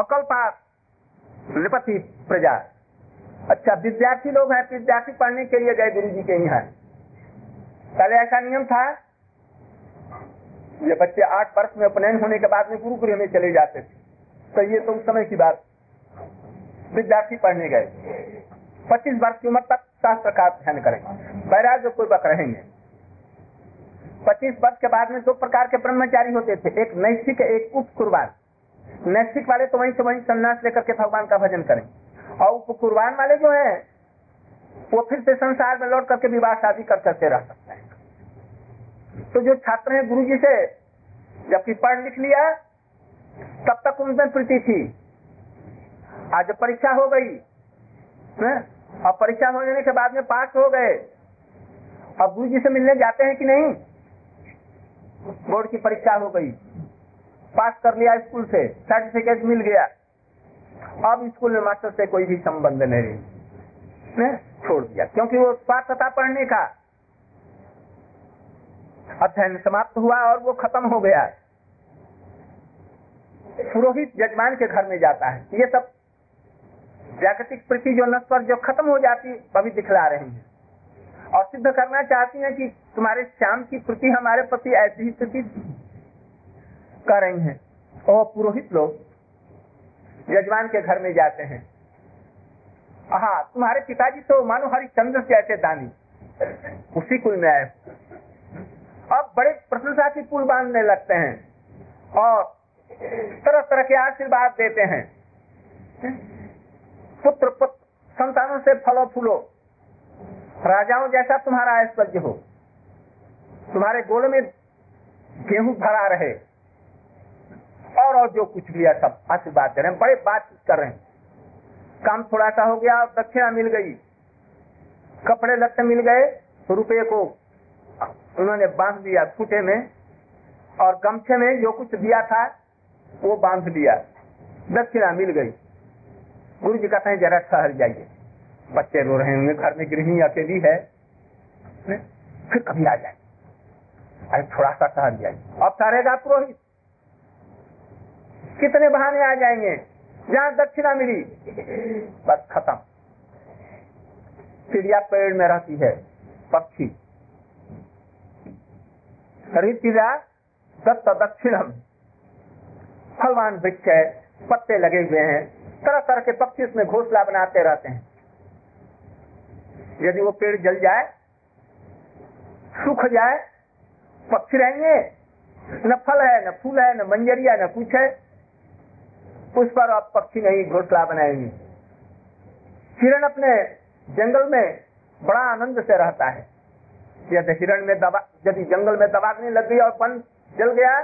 अकल्पा नृपति प्रजा। अच्छा, विद्यार्थी लोग हैं, विद्यार्थी पढ़ने के लिए गए गुरु जी के यहाँ। पहले ऐसा नियम था, ये बच्चे 8 वर्ष में उपनयन होने के बाद में गुरुकुल में चले जाते थे। तो ये तो उस समय की बात, विद्यार्थी पढ़ने गए, 25 वर्ष की उम्र तक शास्त्र का अध्ययन करेंगे, बैराग्य पूर्वक रहेंगे। 25 वर्ष के बाद में 2 प्रकार के ब्रह्मचारी होते थे, एक नैष्ठिक एक उप कुर्बान। नैष्ठिक वाले तो वहीं से वहीं संन्यास लेकर के भगवान का भजन करें, और उप कुर्बान वाले जो है वो फिर से संसार में लौट करके विवाह शादी कर सकते रह सकते हैं। तो जो छात्र हैं गुरुजी से जबकि पढ़ लिख लिया तब तक उनमें प्रीति थी, आज परीक्षा हो गई ने? और परीक्षा हो जाने के बाद में पास हो गए। अब गुरुजी से मिलने जाते हैं कि नहीं? बोर्ड की परीक्षा हो गई, पास कर लिया स्कूल से, सर्टिफिकेट मिल गया, अब स्कूल में मास्टर से कोई भी संबंध नहीं ने? छोड़ दिया, क्योंकि वो स्वार्थ था पढ़ने का। अध्ययन समाप्त हुआ और वो खत्म हो गया। पुरोहित जजमान के घर में जाता है। ये सब जागतिक प्रीति जो नश्वर जो खत्म हो जाती अभी दिखला रहे हैं, और सिद्ध करना चाहती हैं कि तुम्हारे श्याम की प्रीति हमारे प्रति ऐसी ही प्रीति कर रही हैं। और पुरोहित लोग यजमान के घर में जाते हैं। हाँ, तुम्हारे पिताजी तो मानो हरिश्चंद्र जैसे दानी, उसी कुल में आए, अब बड़े प्रशंसा की पुल बांधने लगते हैं और तरह तरह के आशीर्वाद देते हैं। पुत्र पुत्र संतानों से फलो फूलो, राजाओं जैसा तुम्हारा ऐश्वर्य हो, तुम्हारे गोल में गेहूं भरा रहे, और जो कुछ भी है सब आशीर्वाद दे रहे हैं, बड़े बातचीत कर रहे हैं। काम थोड़ा सा हो गया, दक्षिणा मिल गई, कपड़े लत्ते मिल गए, रुपये को उन्होंने बांध दिया फूटे में, और गमछे में जो कुछ दिया था वो बांध दिया, दक्षिणा मिल गई। गुरु जी कहते हैं जरा शहर जाइए, बच्चे रो रहे होंगे, घर में गृहिणी अकेली है, फिर कभी आ जाए, अरे थोड़ा सा शहर जाइए। अब ठहरेगा पुरोहित, कितने बहाने आ जाएंगे, जहाँ दक्षिणा मिली बस खत्म। चिड़िया पेड़ में रहती है, पक्षी ऋतिजा दत्त दक्षिणम, फलवान वृक्ष है, पत्ते लगे हुए हैं, तरह तरह के पक्षी उसमें घोंसला बनाते रहते हैं। यदि वो पेड़ जल जाए, सूख जाए, पक्षी रहेंगे, न फल है, न फूल है, न मंजरिया, न कुछ है, उस पर आप पक्षी नहीं घोंसला बनाएंगे। हिरण अपने जंगल में बड़ा आनंद से रहता है। यदि हिरण में दबा यदि जंगल में दबाने लग गई और वन जल गया,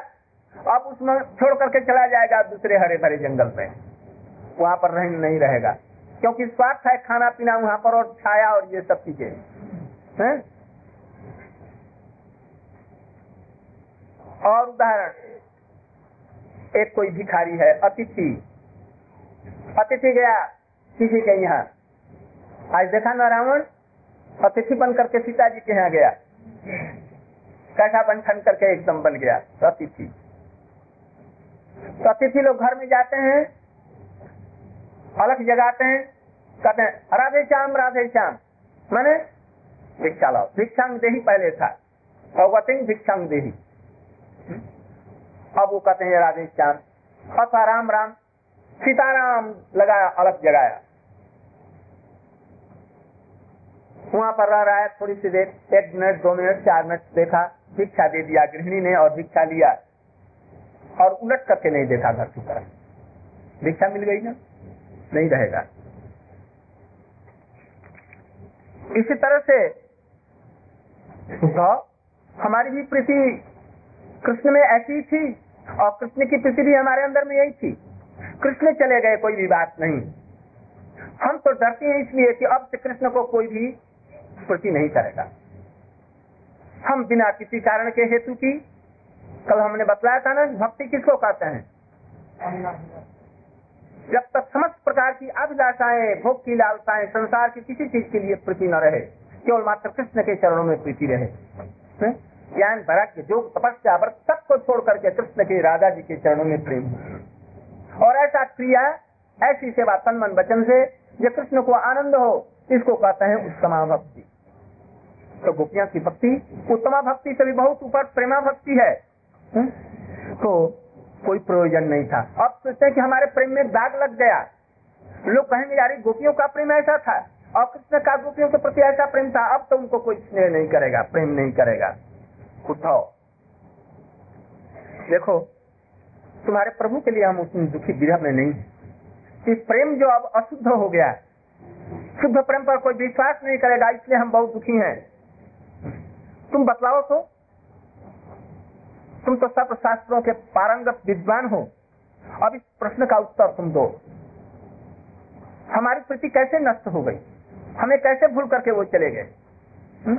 अब उसमें छोड़ करके चला जाएगा दूसरे हरे भरे जंगल में, वहां पर नहीं रहेगा, क्योंकि स्वार्थ है खाना पीना वहां पर और छाया और ये सब चीजें हैं। और उदाहरण, एक कोई भिखारी है, अतिथि गया किसी के यहाँ। आज देखा ना, रावण अतिथि बन करके सीता जी के यहाँ गया, कैसा बन ठन करके एकदम बन गया अतिथि। तो अतिथि लोग घर में जाते हैं, अलग जगाते हैं, कहते हैं राधे श्याम माने भिक्षा लाओ, भिक्षांग देही पहले था, भगवती भिक्षांग देही, अब वो कहते हैं राधे श्याम अथवा राम राम सीताराम लगाया, अलग जगाया। वहाँ पर रह रहा है थोड़ी सी देर, 1 मिनट 2 मिनट 4 मिनट देखा, भिक्षा दे दिया गृहिणी ने और भिक्षा लिया, और उलट करके नहीं देखा घर की तरफ, भिक्षा मिल गई ना, नहीं रहेगा। इसी तरह से तो हमारी भी प्रीति कृष्ण में ऐसी थी, और कृष्ण की प्रीति भी हमारे अंदर में यही थी। कृष्ण चले गए कोई भी बात नहीं, हम तो डरते हैं इसलिए कि अब से कृष्ण को कोई भी प्रति नहीं करेगा। हम बिना किसी कारण के हेतु की, कल हमने बताया था ना भक्ति किसको कहते हैं, जब तक समस्त प्रकार की अभिलाषाएं, भोग की लालसाएं, संसार की किसी चीज के लिए प्रीति न रहे, केवल मात्र कृष्ण के चरणों में प्रीति रहे, ज्ञान वैराग्य योग तपस्या व्रत सबको छोड़ करके कृष्ण के, राधा जी के चरणों में प्रेम, और ऐसा क्रिया ऐसी सेवा तन मन वचन से जो कृष्ण को आनंद हो, इसको कहते हैं उत्तमा भक्ति। तो गोपियां की भक्ति उत्तमा भक्ति से भी बहुत ऊपर प्रेमा भक्ति है। तो कोई प्रयोजन नहीं था। अब सोचते हैं कि हमारे प्रेम में दाग लग गया, लोग कहेंगे यार गोपियों का प्रेम ऐसा था और कृष्ण का गोपियों के प्रति ऐसा प्रेम था, अब तो उनको कोई स्नेह नहीं करेगा, प्रेम नहीं करेगा। उठाओ देखो, तुम्हारे प्रभु के लिए हम उतनी दुखी विरह में नहीं कि प्रेम जो अब अशुद्ध हो गया, शुद्ध प्रेम पर कोई विश्वास नहीं करेगा, इसलिए हम बहुत दुखी हैं। तुम बतलाओ तो, तुम तो सब शास्त्रों के पारंगत विद्वान हो, अब इस प्रश्न का उत्तर तुम दो, हमारी प्रीति कैसे नष्ट हो गई, हमें कैसे भूल करके वो चले गए,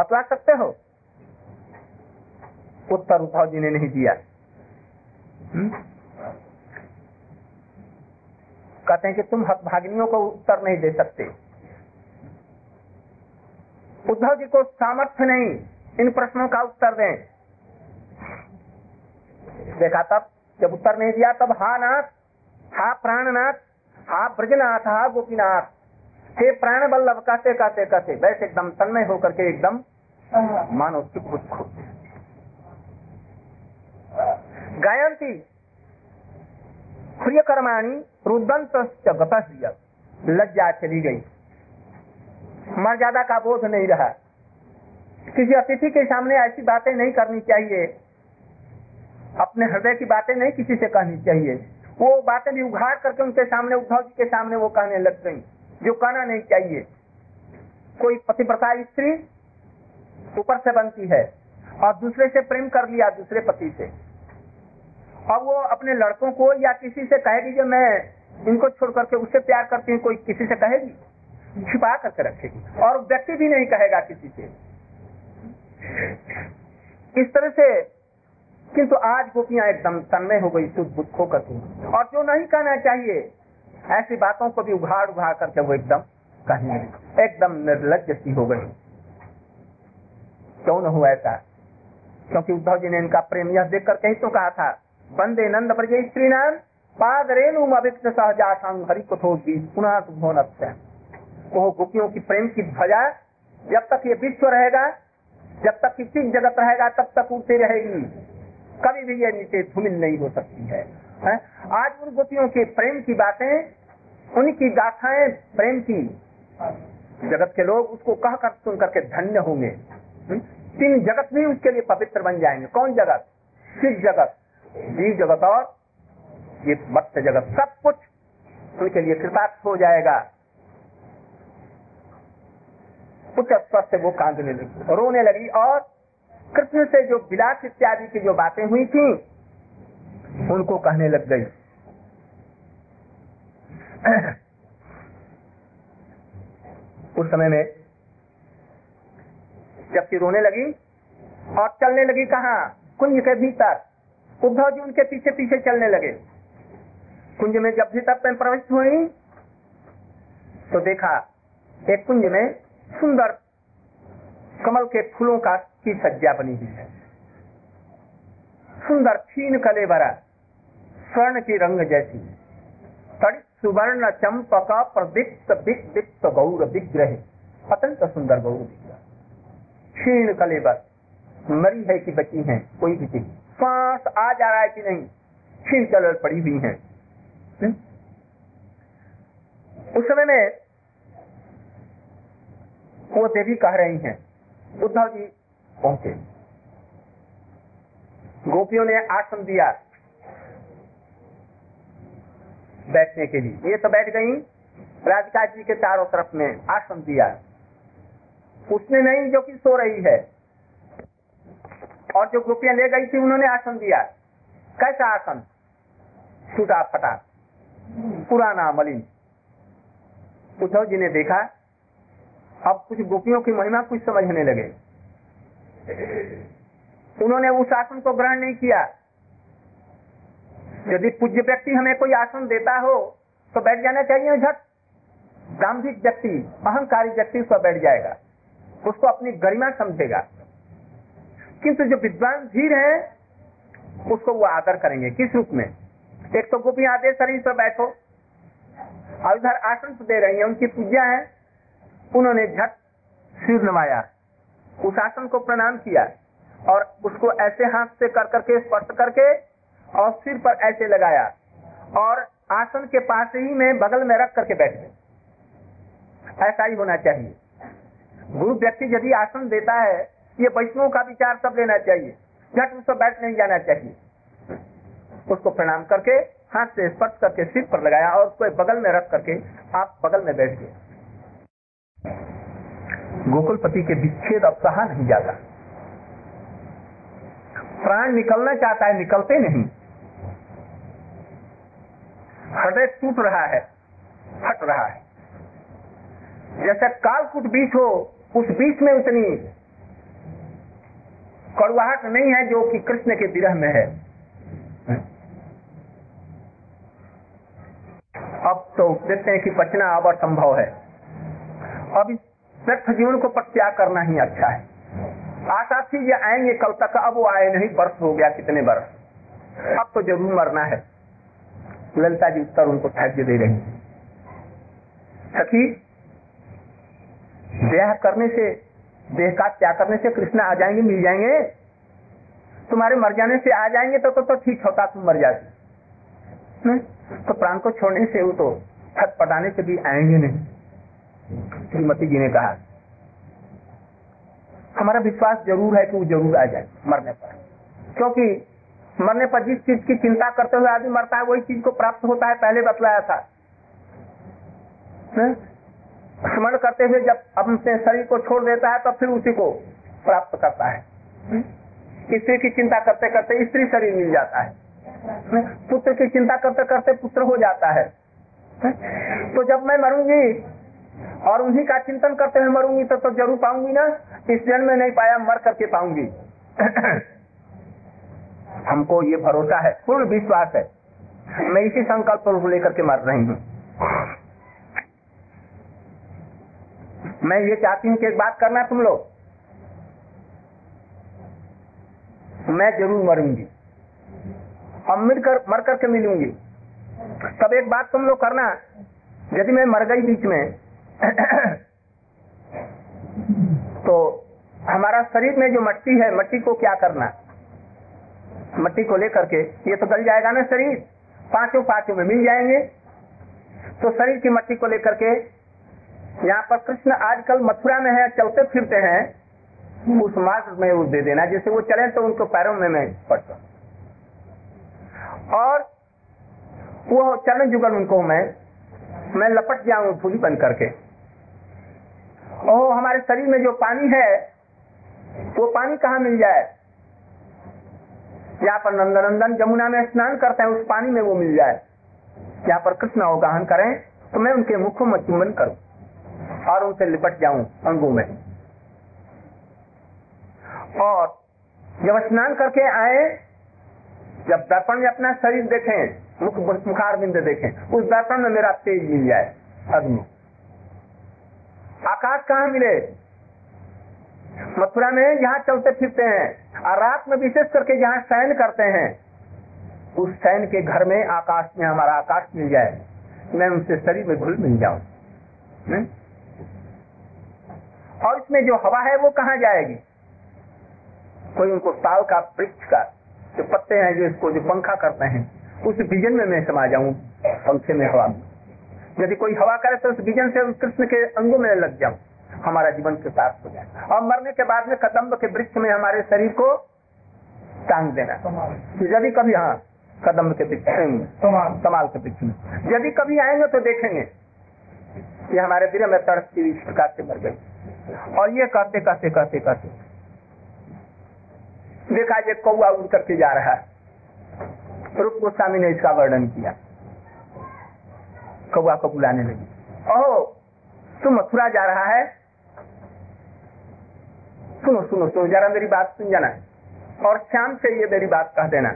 बतला सकते हो? उत्तर उद्धव जी ने नहीं दिया। कहते हैं कि तुम हतभागिनियों को उत्तर नहीं दे सकते। उद्धव जी को सामर्थ्य नहीं इन प्रश्नों का उत्तर दें। देखा, तब जब उत्तर नहीं दिया तब हा नाथ, हा प्राणनाथ, हा ब्रजनाथ, हा गोपीनाथ, हे प्राण बल्लभ कहते कहते कहते वैसे एकदम तन्मय होकर के एकदम मानो चुप। गायंती प्रिय कर्माणी रुदंत गतिया, लज्जा चली गई, मर्यादा का बोध नहीं रहा, किसी अतिथि के सामने ऐसी बातें नहीं करनी चाहिए, अपने हृदय की बातें नहीं किसी से कहनी चाहिए, वो बातें भी उघाड़ करके उनके सामने उद्धव जी के सामने वो कहने लग गई जो कहना नहीं चाहिए। कोई पतिव्रता स्त्री ऊपर से बनती है और दूसरे से प्रेम कर लिया, दूसरे पति से, और वो अपने लड़कों को या किसी से कहेगी कि मैं इनको छोड़ करके उससे प्यार करती हूँ, कोई किसी से कहेगी, छिपा करके रखेगी और व्यक्ति भी नहीं कहेगा किसी से इस तरह से। किंतु आज गोपियां एकदम तन्मय हो गई, शुद्ध बुद्ध होकर थी, और जो नहीं कहना चाहिए ऐसी बातों को भी उघाड़ उघाड़ करके वो एकदम कहने लगी, एकदम निर्लज्ज सी हो गई। क्यों न हुआ ऐसा? क्योंकि उद्धव जी ने इनका प्रेम यह देख करके ही तो कहा था, बंदे नंद ब्रजे स्त्री नाम पाद रेणु मविक्त सहजासंग हरि कठोर बीज पुनः शुभोन। वो गोपियों की प्रेम की ध्वजा जब तक ये विश्व रहेगा, जब तक इसी जगत रहेगा, तब तक उड़ती रहेगी, कभी भी ये नीचे धूमिल नहीं हो सकती है। आज उन गोपियों के प्रेम की बातें, उनकी गाथाएं प्रेम की, जगत के लोग उसको कह कर सुन करके धन्य होंगे, तीन जगत भी उसके लिए पवित्र बन जाएंगे। कौन जगत? शिव जगत, जीव जगत और ये मत्स्य जगत, सब कुछ उनके लिए कृतार्थ हो जाएगा। कुछ स्वस्थ वो कांदने लगी, रोने लगी, और कृष्ण से जो विलास इत्यादि की जो बातें हुई थी उनको कहने लग गई। उस समय में जबकि रोने लगी और चलने लगी, कहाँ? कुंज के भीतर। उद्धव जी उनके पीछे पीछे चलने लगे। कुंज में जब भी तब प्रविष्ट हुई तो देखा एक कुंज में सुंदर कमल के फूलों का की सज्जा बनी हुई है, सुंदर छीन कले भरा, स्वर्ण की रंग जैसी, तड़ित सुवर्ण चंपक प्रदीप्त विदीप्त गौर विग्रह, अत्यंत सुंदर गौर विग्रह, छीन कले भर, मरी है कि बची है कोई भी चीज, सांस आ जा रहा है कि नहीं, छीन कलर पड़ी हुई है। उस समय में वो देवी कह रही हैं। उद्धव जी पहुंचे, गोपियों ने आसन दिया बैठने के लिए, ये तो बैठ गई, राधिका जी के चारों तरफ में आसन दिया, उसने नहीं जो कि सो रही है, और जो गोपियां ले गई थी उन्होंने आसन दिया। कैसा आसन? टूटा फटा पुराना मलिन। उद्धव जी ने देखा अब कुछ गोपियों की महिमा कुछ समझने लगे, उन्होंने उस आसन को ग्रहण नहीं किया। यदि पूज्य व्यक्ति हमें कोई आसन देता हो तो बैठ जाना चाहिए झट, दाम्भिक व्यक्ति, अहंकारी व्यक्ति उसको बैठ जाएगा, उसको अपनी गरिमा समझेगा, किंतु जो विद्वान धीर है उसको वो आदर करेंगे। किस रूप में? एक तो गोपियां आते शरीर पर बैठो, और इधर आसन दे रही है, उनकी पूजा है। उन्होंने झट सिर नवाया, उस आसन को प्रणाम किया और उसको ऐसे हाथ से कर करके स्पर्श करके और सिर पर ऐसे लगाया, और आसन के पास ही में बगल में रख करके बैठ गए। ऐसा ही होना चाहिए। गुरु व्यक्ति यदि आसन देता है, ये वैष्णव का विचार सब लेना चाहिए। झट उस पर बैठ नहीं जाना चाहिए, उसको प्रणाम करके हाथ से स्पर्श करके सिर पर लगाया और उसको बगल में रख करके आप बगल में बैठ गए। गोकुलपति के विच्छेद अब सहा नहीं जाता, प्राण निकलना चाहता है, निकलते नहीं, हृदय टूट रहा है, फट रहा है। जैसे कालकूट बीज हो, उस बीज में उतनी कड़वाहट नहीं है जो कि कृष्ण के विरह में है। अब तो देखते हैं कि बचना अब असंभव है। अब इस व्यर्थ जीवन को परित्याग करना ही अच्छा है। आशा थी ये आएंगे कल तक, अब वो आए नहीं, वर्ष हो गया, कितने वर्ष, अब तो जरूर मरना है। ललिता जी उत्तर उनको ठहर दे रही, सखी देह करने से, देह का त्याग करने से कृष्ण आ जाएंगे, मिल जाएंगे। तुम्हारे मर जाने से आ जाएंगे तो ठीक होता, तुम मर जाती तो प्राण को छोड़ने से, वो तो छत पटाने से भी आएंगे नहीं। श्रीमती जी ने कहा हमारा विश्वास जरूर है कि वो जरूर आ जाए मरने पर, क्योंकि मरने पर जिस चीज की चिंता करते हुए आदमी मरता है, वही चीज को प्राप्त होता है, पहले बतलाया था। स्मरण करते हुए जब अपने शरीर को छोड़ देता है तो फिर उसी को प्राप्त करता है। स्त्री की चिंता करते करते स्त्री शरीर मिल जाता है, पुत्र की चिंता करते करते पुत्र हो जाता है। तो जब मैं मरूंगी और उन्हीं का चिंतन करते हुए मरूंगी तो जरूर पाऊंगी ना, इस जन्म में नहीं पाया, मर करके पाऊंगी। हमको ये भरोसा है, पूर्ण विश्वास है। मैं इसी संकल्प को लेकर के मर रही हूँ। मैं ये चाहती हूँ कि एक बात करना तुम लोग, मैं जरूर मरूंगी और मर करके मिलूंगी। तब एक बात तुम लोग करना, यदि मैं मर गई बीच में तो हमारा शरीर में जो मट्टी है, मट्टी को क्या करना, मट्टी को लेकर के ये तो गल जाएगा ना, शरीर पांचों पांचों में मिल जाएंगे। तो शरीर की मट्टी को लेकर के यहाँ पर कृष्ण आजकल मथुरा में है, चलते फिरते हैं, उस मार्ग में वो दे देना, जैसे वो चले तो उनको पैरों में मैं पड़ता और वो चरण जुगल उनको मैं लपट जाऊं फूली बन करके। और हमारे शरीर में जो पानी है, वो पानी कहाँ मिल जाए, यहाँ पर नंदनंदन जमुना में स्नान करते हैं, उस पानी में वो मिल जाए। यहाँ पर कृष्ण अवगाहन करें तो मैं उनके मुख में चुंबन करूं और उनसे लिपट जाऊं अंगों में, और जब स्नान करके आए, जब दर्पण में अपना शरीर देखें, मुखारविंद देखें, उस दर्पण में मेरा तेज मिल जाए अग्नि। आकाश कहाँ मिले, मथुरा में जहाँ चलते फिरते हैं, और रात में विशेष करके जहाँ शयन करते हैं, उस शयन के घर में आकाश में हमारा आकाश मिल जाए, मैं उनसे शरीर में घुल मिल जाऊं। और इसमें जो हवा है वो कहाँ जाएगी, कोई उनको साल का वृक्ष का जो पत्ते हैं, जो इसको जो पंखा करते हैं, उस बीजन में मैं समा जाऊं, पंखे में हवा में। यदि कोई हवा करे तो उस बीजन से कृष्ण के अंगों में लग जाऊं, हमारा जीवन के साथ हो जाए। और मरने के बाद में कदम्ब के वृक्ष में हमारे शरीर को टांग देना, यदि कभी, हाँ, कदम्ब के वृक्ष, तमाल के वृक्ष में यदि कभी आएंगे तो देखेंगे कि हमारे दिल में तड़पती इस प्रकार से मर गई। और ये कहते कहते कहते कहते देखा ये कौआ उड़ करके जा रहा है। रूप गोस्वामी ने इसका वर्णन किया, कौआ को बुलाने लगी, ओहो तुम मथुरा जा रहा है, सुनो सुनो सुनो जरा मेरी बात सुन जाना, और शाम से ये मेरी बात कह देना।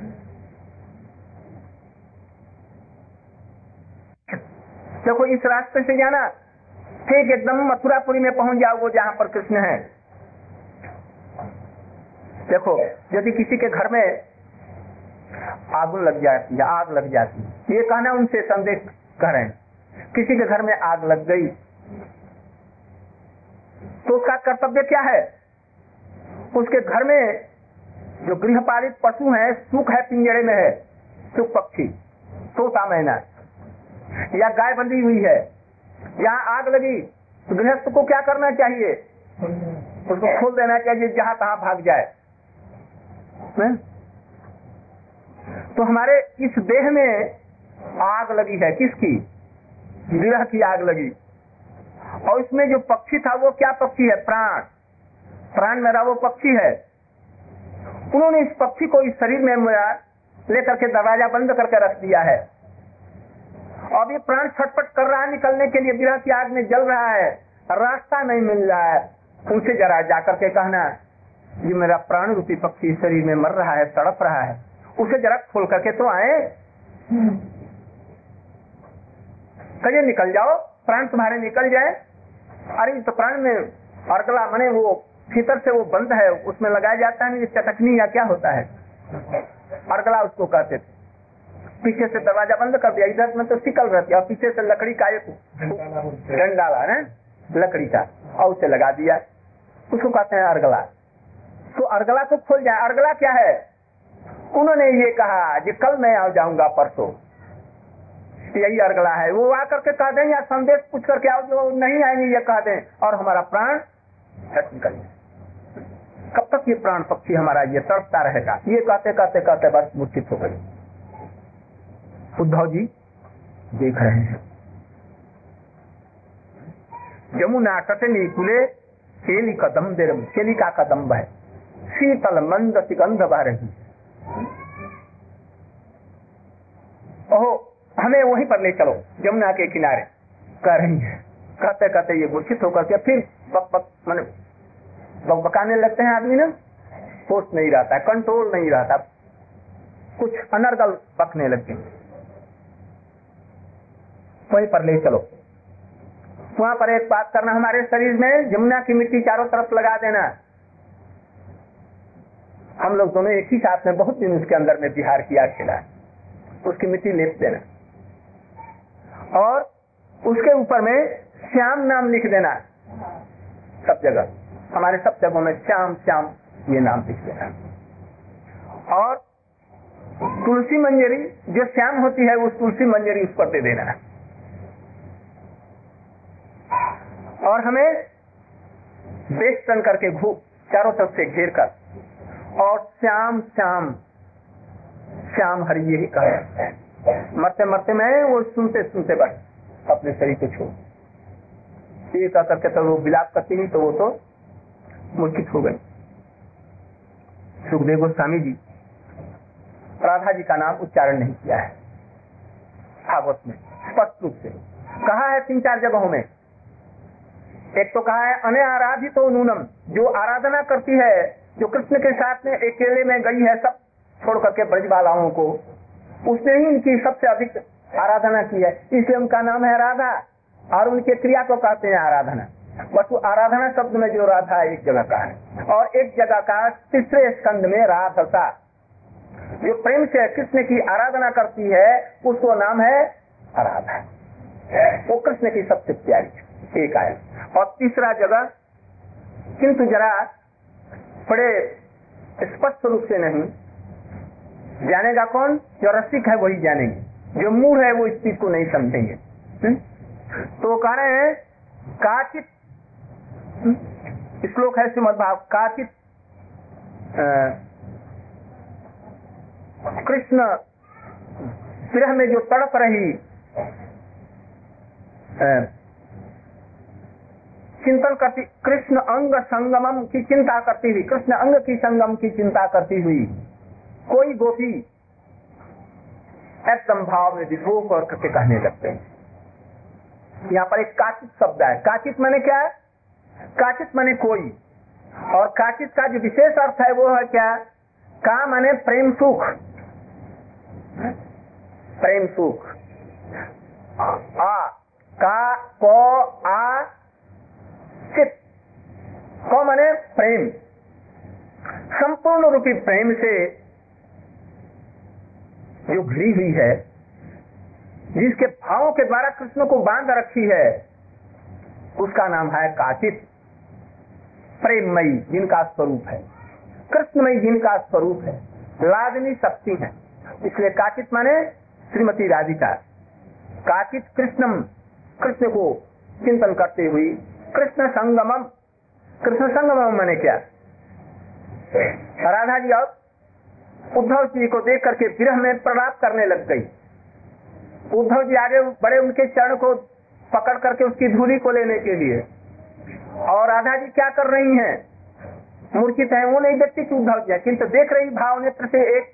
देखो इस रास्ते से जाना, ठीक एकदम मथुरापुरी में पहुंच जाओगे जहां पर कृष्ण है। देखो यदि किसी के घर में आग लग जाती है, आग लग जाती है। ये कहना उनसे संदेश कह रहे हैं, किसी के घर में आग लग गई तो उसका कर्तव्य क्या है? उसके घर में जो गृहपालित पशु है, सुख है पिंजरे में है, सुख पक्षी तोता मैना, या गाय बंधी हुई है, यहाँ आग लगी तो गृहस्थ को क्या करना चाहिए? उसको खोल देना चाहिए, जहाँ तहाँ भाग जाए। तो हमारे इस देह में आग लगी है, किसकी? गृह की आग लगी। और इसमें जो पक्षी था वो क्या पक्षी है? प्राण, प्राण मेरा वो पक्षी है। उन्होंने इस पक्षी को इस शरीर में मेरा लेकर के दरवाजा बंद करके रख दिया है। अब ये प्राण छटपट कर रहा है निकलने के लिए, गृह की आग में जल रहा है, रास्ता नहीं मिल रहा है। उनसे जरा जाकर के कहना, ये मेरा प्राण रूपी पक्षी शरीर में मर रहा है, तड़प रहा है, उसे जरा खोल करके तो आए। कहिए निकल जाओ, प्राण तुम्हारे निकल जाए। अरे तो प्राण में अर्गला मने वो भीतर से वो बंद है, उसमें लगाया जाता है चटकनी या क्या होता है, अर्गला उसको कहते थे। पीछे से दरवाजा बंद कर दिया, इधर में तो सिकल रहती है और पीछे से लकड़ी का एक डंडाला है लकड़ी का, और उसे लगा दिया, उसको कहते हैं अर्गला। तो अर्गला को खोल जाए। अर्गला क्या है? उन्होंने ये कहा कि कल मैं आ जाऊंगा परसों, यही अर्गला है। वो आकर के कह दें या संदेश पूछ करके आओ, जो नहीं आएंगे ये कह दें, और हमारा प्राण छट निकल जाए। कब तक ये प्राण पक्षी हमारा ये तड़पता रहेगा? ये कहते कहते कहते बस मूर्छित हो गई। उद्धव जी देख रहे हैं, यमुना तटनी कुले केली कदम देरम, केली का कदम है, शीतल मंद सिकंध बह रही है। ओहो, हमें वहीं पर ले चलो, यमुना के किनारे, कह रही है। कहते कहते ये गुस्सित होकर के फिर बकाने लगते हैं। आदमी ना होश नहीं रहता, कंट्रोल नहीं रहता, कुछ अनर्गल बकने लगते। वहीं पर ले चलो, वहां पर एक बात करना, हमारे शरीर में यमुना की मिट्टी चारों तरफ लगा देना। हम लोग दोनों एक ही साथ में बहुत दिन उसके अंदर में बिहार किया खेला, उसकी मिट्टी लेप देना और उसके ऊपर में श्याम नाम लिख देना। सब जगह, हमारे सब जगहों में श्याम श्याम ये नाम लिख देना। और तुलसी मंजरी जो श्याम होती है, उस तुलसी मंजरी उस पर दे देना। और हमें बेष्टन करके घूप चारों तरफ से घेर कर और श्याम श्याम श्याम हरि यही कहा। मरते मरते मैं वो सुनते सुनते बस अपने शरीर को छोड़, ये कह करके तो वो विलाप करती नहीं, तो वो तो मूर्छित हो गए। सुखदेव गोस्वामी जी राधा जी का नाम उच्चारण नहीं किया है भागवत में, स्पष्ट रूप से कहा है तीन चार जगहों में। एक तो कहा है अने आराधित तो नूनम, जो आराधना करती है, जो कृष्ण के साथ में अकेले में गई है, सब छोड़ करके ब्रजबालाओं को, उसने ही इनकी सबसे अधिक आराधना की है, इसलिए उनका नाम है राधा। और उनके क्रिया को कहते हैं आराधना। बस आराधना शब्द में जो राधा एक जगह का है, और एक जगह का तीसरे स्कंद में राधसा, जो प्रेम से कृष्ण की आराधना करती है, उसको नाम है आराधा। वो कृष्ण की सबसे प्यारी एक आया। और तीसरा जगह किंतु जरा बड़े स्पष्ट रूप से नहीं, जानेगा कौन? जो रसिक है वही जानेंगे, जो मूढ़ है वो इस चीज को नहीं समझेंगे। तो कह रहे हैं काचित, श्लोक है श्रीमद् भागवत, काचित कृष्ण विरह में जो तड़प रही, चिंतन करती, कृष्ण अंग संगमम की चिंता करती हुई, कृष्ण अंग की संगम की चिंता करती हुई कोई गोपी एकदम भाव में विभोग और करके कहने लगते हैं। यहाँ पर एक काचित शब्द है। काचित माने क्या है? काचित माने कोई, और काचित का जो विशेष अर्थ है वो है क्या? का माने प्रेम सुख, प्रेम सुख। आ का को आ चित, को माने प्रेम, संपूर्ण रूपी प्रेम से घिरी हुई है, जिसके भावों के द्वारा कृष्ण को बांध रखी है, उसका नाम है काचित प्रेममयी, जिनका स्वरूप है कृष्णमयी, जिनका स्वरूप है लाजनी शक्ति है। इसलिए काचित माने श्रीमती राधिका। काचित कृष्णम, कृष्ण को चिंतन करते हुए। कृष्ण संगमम माने क्या? राधा जी और उद्धव जी को देख करके विरह में प्रणाम करने लग गई। उद्धव जी आगे बड़े उनके चरण को पकड़ करके उसकी धूली को लेने के लिए, और राधा जी क्या कर रही हैं? मूर्छित है, वो नहीं देखती कि उद्धव जी है, किन्तु देख रही भाव नेत्र से एक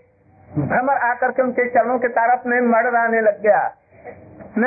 भ्रमर आकर के उनके चरणों के तारफ में मड़ आने लग गया न।